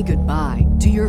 say goodbye to your